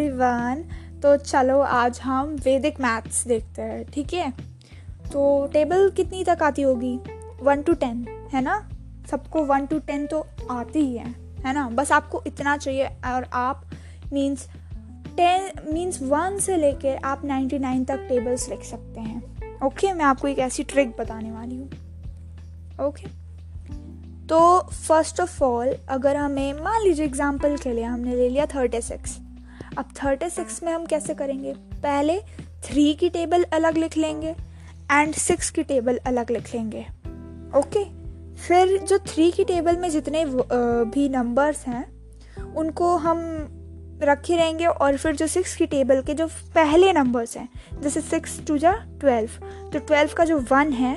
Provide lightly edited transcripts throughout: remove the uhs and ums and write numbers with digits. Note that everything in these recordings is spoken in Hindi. एवरीवन। तो चलो आज हम वैदिक मैथ्स देखते हैं, ठीक है। तो टेबल कितनी तक आती होगी? 1 to 10, है ना। सबको 1 to 10 तो आती ही है ना। बस आपको इतना चाहिए और आप मीन्स 1 से लेकर आप 99 तक टेबल्स लिख सकते हैं। ओके, मैं आपको एक ऐसी ट्रिक बताने वाली हूँ। ओके, तो फर्स्ट ऑफ ऑल अगर हमें मान लीजिए एग्जाम्पल के लिए हमने ले लिया 36। अब 36 में हम कैसे करेंगे? पहले 3 की टेबल अलग लिख लेंगे एंड 6 की टेबल अलग लिख लेंगे। ओके, फिर जो 3 की टेबल में जितने भी नंबर्स हैं उनको हम रखे रहेंगे, और फिर जो 6 की टेबल के जो पहले नंबर्स हैं जैसे 6 to the 12, तो 12 का जो 1 है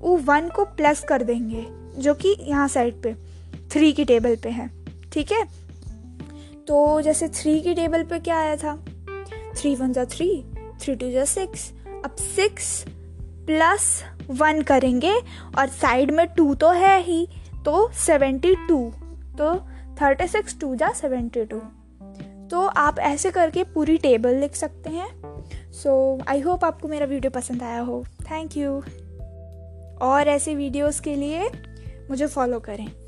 वो 1 को प्लस कर देंगे जो कि यहाँ साइड पे 3 की टेबल पे है, ठीक है। तो जैसे 3 की टेबल पे क्या आया था? 3 1 जा 3, 3 2 जा 6। अब 6 + 1 करेंगे और साइड में 2 तो है ही, तो 72। तो 36 2 जा 72। तो आप ऐसे करके पूरी टेबल लिख सकते हैं। सो आई होप आपको मेरा वीडियो पसंद आया हो। Thank you. और ऐसे वीडियोस के लिए मुझे फॉलो करें।